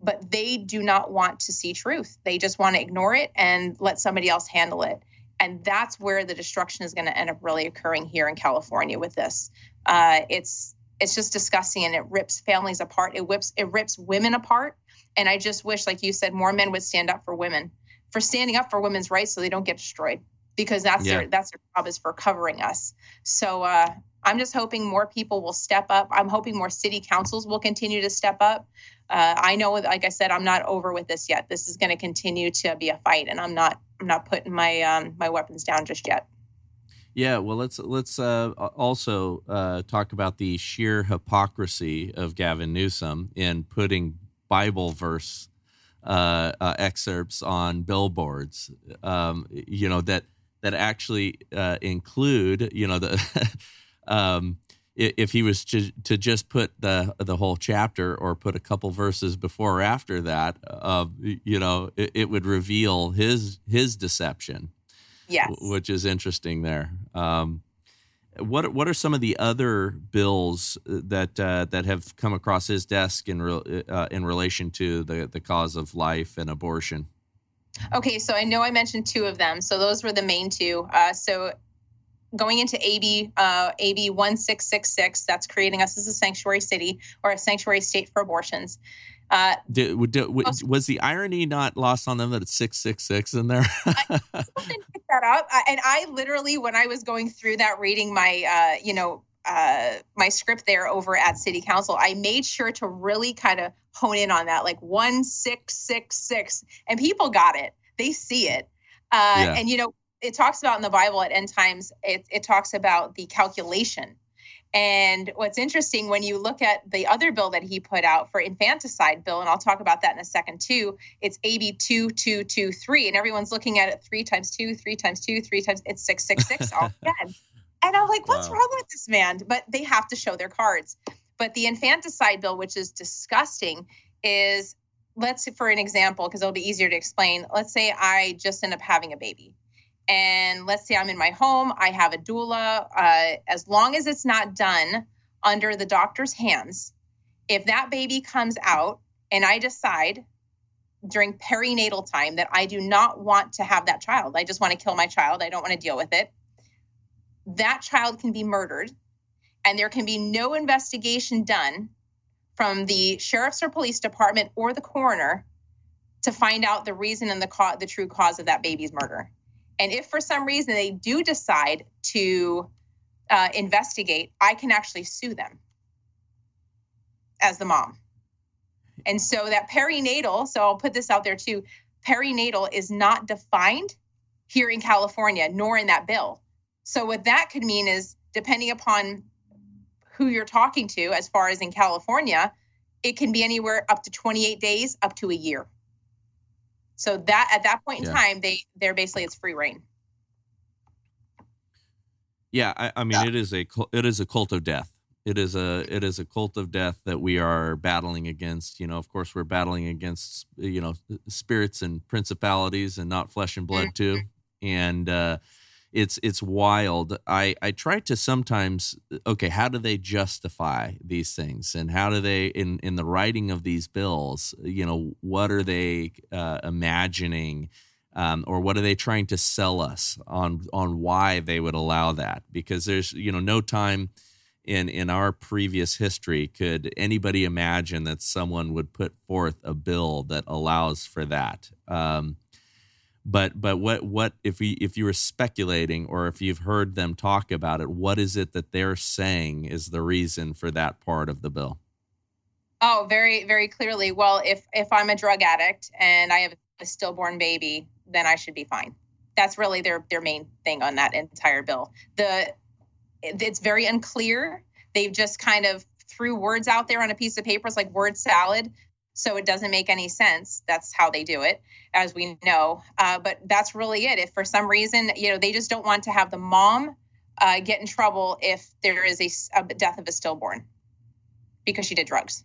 but they do not want to see truth. They just want to ignore it and let somebody else handle it. And that's where the destruction is going to end up really occurring here in California with this. Uh, it's it's just disgusting, and it rips families apart. It whips it rips women apart. And I just wish, like you said, more men would stand up for women, for standing up for women's rights so they don't get destroyed, because that's yeah. their that's their job, is for covering us. So uh, I'm just hoping more people will step up. I'm hoping more city councils will continue to step up. Uh, I know, like I said, I'm not over with this yet. This is going to continue to be a fight, and I'm not I'm not putting my um, my weapons down just yet. Yeah, well, let's let's uh, also uh, talk about the sheer hypocrisy of Gavin Newsom in putting Bible verse uh, uh, excerpts on billboards. Um, you know, that that actually uh, include, you know, the um, if he was to, to just put the the whole chapter or put a couple verses before or after that, uh, you know, it, it would reveal his his deception. Yes, which is interesting there. Um, what what are some of the other bills that uh, that have come across his desk in re, uh, in relation to the, the cause of life and abortion? Okay, so I know I mentioned two of them. So those were the main two. Uh, so going into A B uh, A B one six six six, that's creating us as a sanctuary city or a sanctuary state for abortions. Uh, did, did, was the irony not lost on them that it's six six six in there? I didn't pick that up. And I literally, when I was going through that, reading my, uh, you know, uh, my script there over at City Council, I made sure to really kind of hone in on that, like one six six six, and people got it. They see it. Uh, yeah. And, you know, it talks about in the Bible at end times, it, it talks about the calculation. And what's interesting, when you look at the other bill that he put out for infanticide bill, and I'll talk about that in a second too, it's A B two two two three, and everyone's looking at it three times two, three times two, three times, it's six six six all again. And I'm like, what's wow. wrong with this man? But they have to show their cards. But the infanticide bill, which is disgusting, is, let's, for an example, because it'll be easier to explain, let's say I just end up having a baby. And let's say I'm in my home, I have a doula, uh, as long as it's not done under the doctor's hands, if that baby comes out and I decide during perinatal time that I do not want to have that child, I just want to kill my child, I don't want to deal with it, that child can be murdered and there can be no investigation done from the sheriff's or police department or the coroner to find out the reason and the co- the true cause of that baby's murder. And if for some reason they do decide to uh, investigate, I can actually sue them as the mom. And so that perinatal, so I'll put this out there too, perinatal is not defined here in California, nor in that bill. So what that could mean is, depending upon who you're talking to, as far as in California, it can be anywhere up to twenty-eight days, up to a year. So that at that point in yeah. time, they they're basically, it's free reign. Yeah, I, I mean, yeah. it is a it is a cult of death. It is a it is a cult of death that we are battling against. You know, of course, we're battling against, you know, spirits and principalities, and not flesh and blood too. And uh, it's it's wild. I I try to sometimes, okay, how do they justify these things, and how do they in, in the writing of these bills? You know, what are they uh, imagining, um, or what are they trying to sell us on on why they would allow that? Because there's, you know, no time in in our previous history could anybody imagine that someone would put forth a bill that allows for that. Um, But but what what if we if you were speculating, or if you've heard them talk about it, what is it that they're saying is the reason for that part of the bill? Oh, very, very clearly. Well, if if I'm a drug addict and I have a stillborn baby, then I should be fine. That's really their their main thing on that entire bill. The it's very unclear. They've just kind of threw words out there on a piece of paper. It's like word salad. So it doesn't make any sense. That's how they do it, as we know. Uh, but that's really it. If for some reason, you know, they just don't want to have the mom uh, get in trouble if there is a, a death of a stillborn because she did drugs.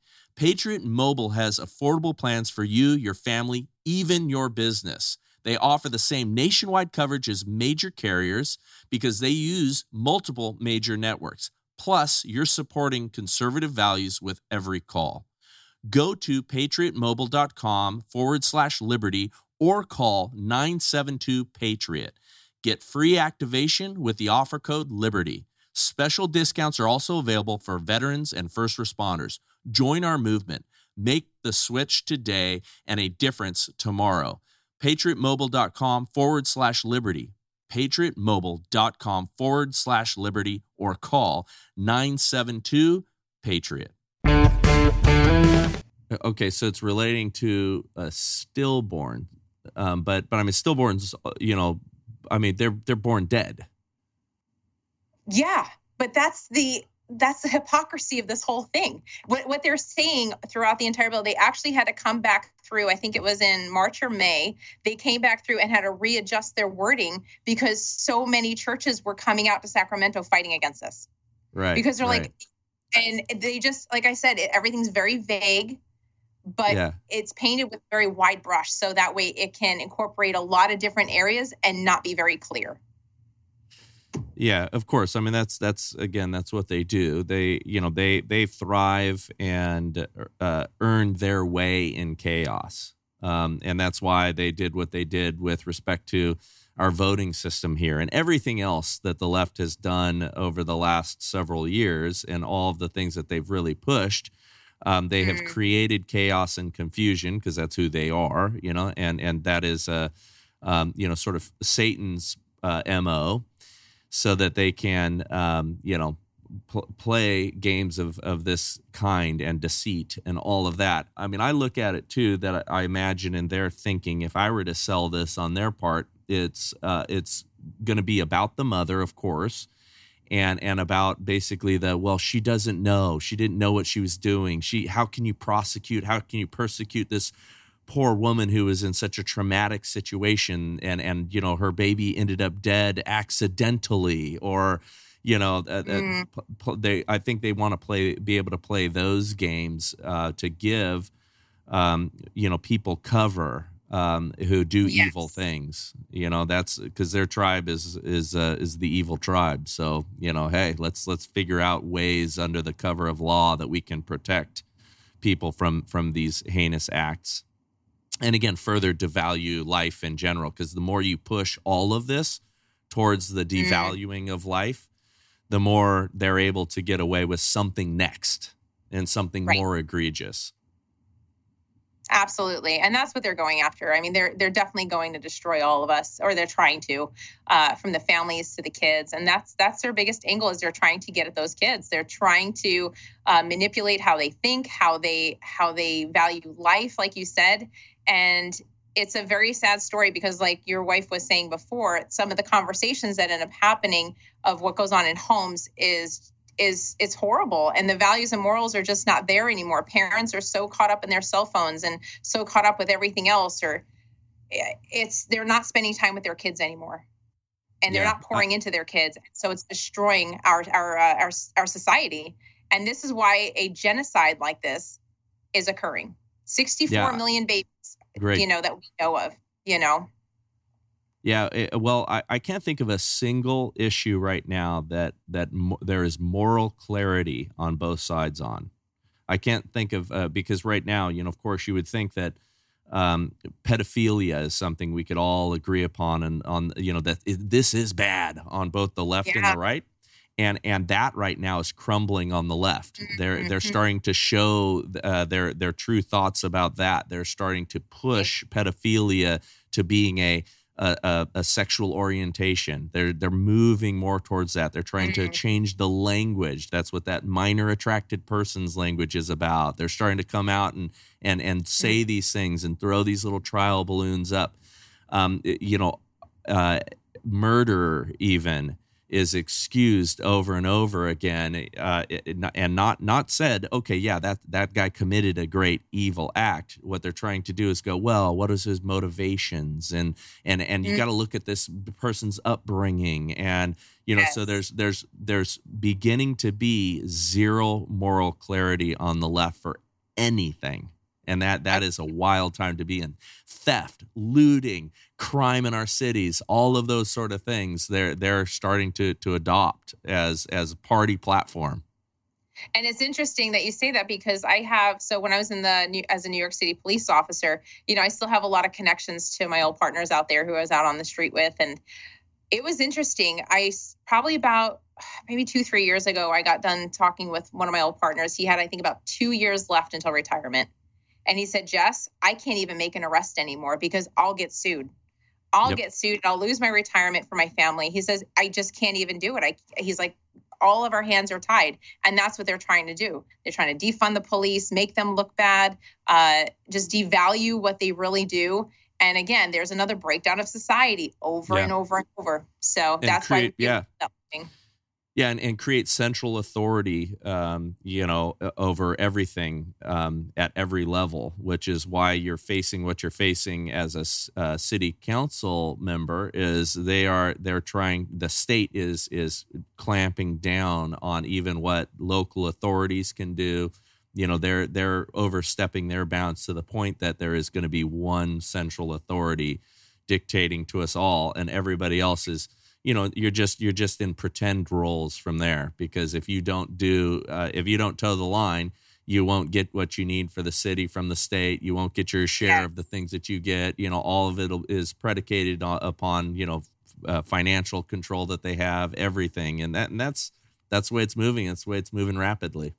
Patriot Mobile has affordable plans for you, your family, even your business. They offer the same nationwide coverage as major carriers because they use multiple major networks. Plus, you're supporting conservative values with every call. Go to patriotmobile.com forward slash liberty or call nine seven two PATRIOT. Get free activation with the offer code LIBERTY. Special discounts are also available for veterans and first responders. Join our movement. Make the switch today and a difference tomorrow. patriotmobile.com forward slash liberty, patriotmobile.com forward slash liberty, or call nine seven two PATRIOT. Okay, so it's relating to a stillborn, um, but but I mean stillborns, you know, I mean they're they're born dead. Yeah, but that's the that's the hypocrisy of this whole thing. What what they're saying throughout the entire bill, they actually had to come back through. I think it was in March or May. They came back through and had to readjust their wording because so many churches were coming out to Sacramento fighting against this. Right. Because they're right. like. And they just, like I said, it, everything's very vague, but yeah. it's painted with a very wide brush. So that way it can incorporate a lot of different areas and not be very clear. Yeah, of course. I mean, that's, that's again, that's what they do. They, you know, they, they thrive and uh, earn their way in chaos. Um, and that's why they did what they did with respect to our voting system here and everything else that the left has done over the last several years and all of the things that they've really pushed. Um, they have created chaos and confusion because that's who they are, you know, and, and that is, uh, um, you know, sort of Satan's uh, M O, so that they can, um, you know, pl- play games of, of this kind and deceit and all of that. I mean, I look at it, too, that I imagine in their thinking, if I were to sell this on their part, It's uh, it's going to be about the mother, of course, and and about basically the, well, she doesn't know. She didn't know what she was doing. She how can you prosecute? How can you persecute this poor woman who was in such a traumatic situation? And, and you know, her baby ended up dead accidentally, or, you know, mm. uh, they I think they want to play be able to play those games uh, to give, um, you know, people cover. Um, who do yes. evil things, you know, that's because their tribe is, is, uh, is the evil tribe. So, you know, hey, let's, let's figure out ways under the cover of law that we can protect people from, from these heinous acts. And again, further devalue life in general, because the more you push all of this towards the devaluing mm. of life, the more they're able to get away with something next and something right. more egregious. Absolutely. And that's what they're going after. I mean, they're they're definitely going to destroy all of us, or they're trying to, uh, from the families to the kids. And that's that's their biggest angle, is they're trying to get at those kids. They're trying to uh, manipulate how they think, how they how they value life, like you said. And it's a very sad story because, like your wife was saying before, some of the conversations that end up happening of what goes on in homes is is it's horrible. And the values and morals are just not there anymore. Parents are so caught up in their cell phones and so caught up with everything else, or it's, they're not spending time with their kids anymore, and they're yeah. not pouring into their kids. So it's destroying our, our, uh, our, our society. And this is why a genocide like this is occurring. sixty-four yeah. million babies, Great. you know, that we know of, you know? Yeah, it, well, I, I can't think of a single issue right now that that mo- there is moral clarity on both sides on. I can't think of, uh, because right now, you know, of course, you would think that um, pedophilia is something we could all agree upon, and on, you know, that it, this is bad on both the left yeah. and the right. And and that right now is crumbling on the left. Mm-hmm. They're they're starting to show uh, their their true thoughts about that. They're starting to push pedophilia to being a A, a sexual orientation. They're they're moving more towards that. They're trying mm-hmm. to change the language. That's what that minor attracted persons language is about. They're starting to come out and and and say mm-hmm. these things and throw these little trial balloons up. Um, it, you know, uh, murder even is excused over and over again, uh, it, it not, and not not said. Okay, yeah, that that guy committed a great evil act. What they're trying to do is go, well, what is his motivations, and and and you mm-hmm. got to look at this person's upbringing, and you know, yes. so there's there's there's beginning to be zero moral clarity on the left for anything, and that that is a wild time to be in. Theft, looting, crime in our cities, all of those sort of things, they're they're starting to to adopt as as a party platform. And it's interesting that you say that, because I have, so when I was in the, as a New York City police officer, you know, I still have a lot of connections to my old partners out there who I was out on the street with. And it was interesting. I probably about maybe two, three years ago, I got done talking with one of my old partners. He had, I think, about two years left until retirement. And he said, Jess, I can't even make an arrest anymore because I'll get sued. I'll yep. get sued. I'll lose my retirement for my family. He says, I just can't even do it. I, he's like, all of our hands are tied. And that's what they're trying to do. They're trying to defund the police, make them look bad, uh, just devalue what they really do. And again, there's another breakdown of society over yeah. and over and over. So and that's create, why. Yeah. That yeah. And, and create central authority, um, you know, over everything um, at every level, which is why you're facing what you're facing as a uh, city council member is they are they're trying. The state is is clamping down on even what local authorities can do. You know, they're they're overstepping their bounds to the point that there is going to be one central authority dictating to us all, and everybody else is, you know, you're just you're just in pretend roles from there, because if you don't do uh, if you don't toe the line, you won't get what you need for the city from the state. You won't get your share of the things that you get. You know, all of it is predicated on, upon, you know, uh, financial control that they have, everything, and that and that's that's the way it's moving. That's the way it's moving rapidly.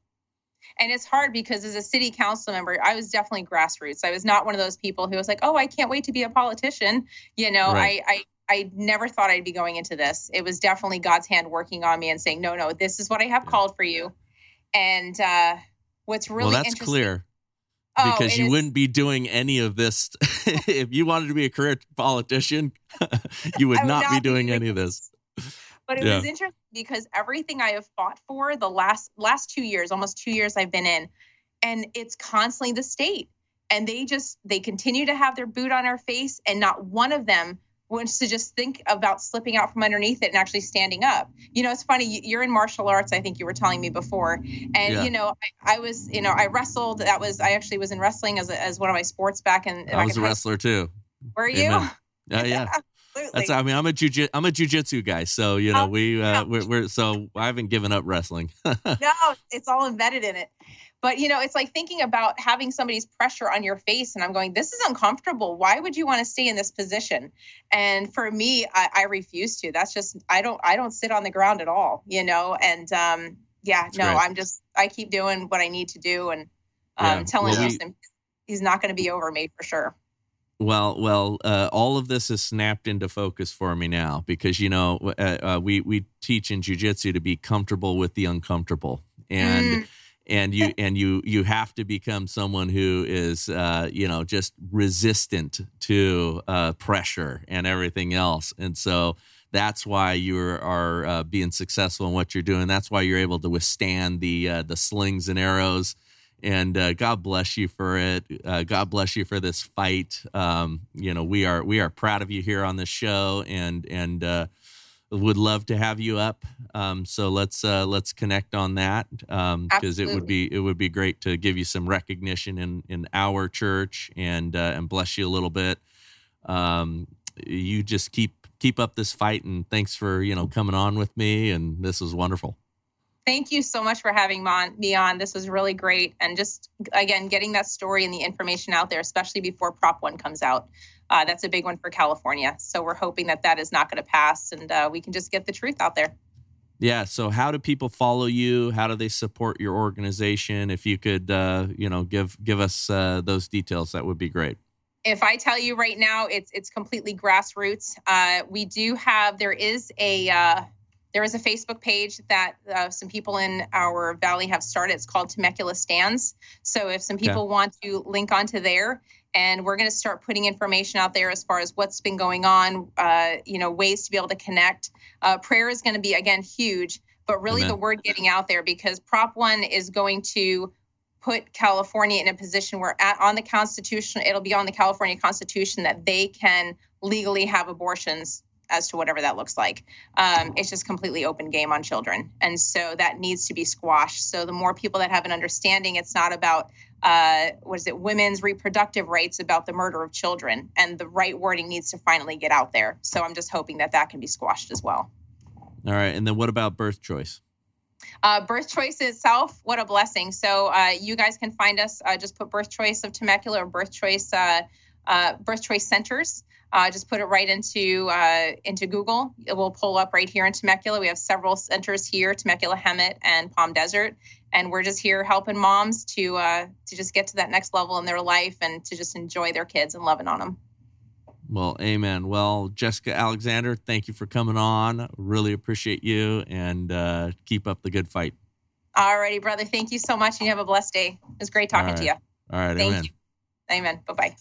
And it's hard because as a city council member, I was definitely grassroots. I was not one of those people who was like, oh, I can't wait to be a politician. You know, right. I, I I never thought I'd be going into this. It was definitely God's hand working on me and saying, no, no, this is what I have yeah. called for you. And uh, what's really well, that's interesting. Clear. Oh, because you is. Wouldn't be doing any of this. If you wanted to be a career politician, you would, would not, not be doing any of this. But it yeah. was interesting because everything I have fought for the last last two years, almost two years I've been in, and it's constantly the state. And they just, they continue to have their boot on our face, and not one of them wants to just think about slipping out from underneath it and actually standing up. You know, it's funny, you're in martial arts, I think you were telling me before. And, yeah. you know, I, I was, you know, I wrestled. That was, I actually was in wrestling as a, as one of my sports back in. I was a wrestler too. Were you? Amen. Yeah, yeah. Absolutely. That's, I mean, I'm a jiu I'm a jujitsu guy, so you know, we uh, we're, we're so I haven't given up wrestling. No, it's all embedded in it. But you know, it's like thinking about having somebody's pressure on your face, and I'm going, this is uncomfortable. Why would you want to stay in this position? And for me, I, I refuse to. That's just I don't I don't sit on the ground at all, you know. And um, yeah, That's no, right. I'm just I keep doing what I need to do, and um, yeah. telling well, him he's not going to be over me for sure. Well, well, uh, all of this is snapped into focus for me now because, you know, uh, uh, we we teach in jiu-jitsu to be comfortable with the uncomfortable, and mm. and you and you you have to become someone who is, uh, you know, just resistant to uh, pressure and everything else. And so that's why you are uh, being successful in what you're doing. That's why you're able to withstand the uh, the slings and arrows. And uh, God bless you for it. Uh, God bless you for this fight. Um, you know, we are we are proud of you here on the show, and and uh, would love to have you up. Um, so let's uh, let's connect on that um, because it would be it would be great to give you some recognition in, in our church and uh, and bless you a little bit. Um, you just keep keep up this fight, and thanks for you know coming on with me. And this was wonderful. Thank you so much for having me on. This was really great. And just, again, getting that story and the information out there, especially before Prop one comes out. Uh, that's a big one for California. So we're hoping that that is not going to pass, and uh, we can just get the truth out there. Yeah. So how do people follow you? How do they support your organization? If you could, uh, you know, give give us uh, those details, that would be great. If I tell you right now, it's, it's completely grassroots. Uh, we do have, there is a... Uh, There is a Facebook page that uh, some people in our valley have started. It's called Temecula Stands. So if some people okay. want to link onto there, and we're going to start putting information out there as far as what's been going on, uh, you know, ways to be able to connect. Uh, prayer is going to be, again, huge, but really Amen. The word getting out there, because Prop one is going to put California in a position where at, on the Constitution, it'll be on the California Constitution that they can legally have abortions as to whatever that looks like. Um, it's just completely open game on children. And so that needs to be squashed. So the more people that have an understanding, it's not about, uh, what is it, women's reproductive rights, about the murder of children, and the right wording needs to finally get out there. So I'm just hoping that that can be squashed as well. All right. And then what about Birth Choice? Uh, Birth Choice itself, what a blessing. So uh, you guys can find us, uh, just put Birth Choice of Temecula or Birth Choice, uh, uh, Birth Choice Centers. Uh, just put it right into uh, into Google. It will pull up right here in Temecula. We have several centers here, Temecula, Hemet, and Palm Desert. And we're just here helping moms to uh, to just get to that next level in their life and to just enjoy their kids and loving on them. Well, amen. Well, Jessica Alexander, thank you for coming on. Really appreciate you, and uh, keep up the good fight. All righty, brother. Thank you so much. And you have a blessed day. It was great talking to you. All right. Thank amen. You. Amen. Bye-bye.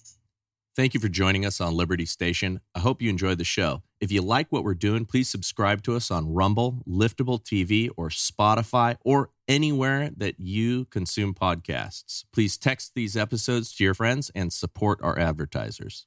Thank you for joining us on Liberty Station. I hope you enjoyed the show. If you like what we're doing, please subscribe to us on Rumble, Liftable T V, or Spotify, or anywhere that you consume podcasts. Please text these episodes to your friends and support our advertisers.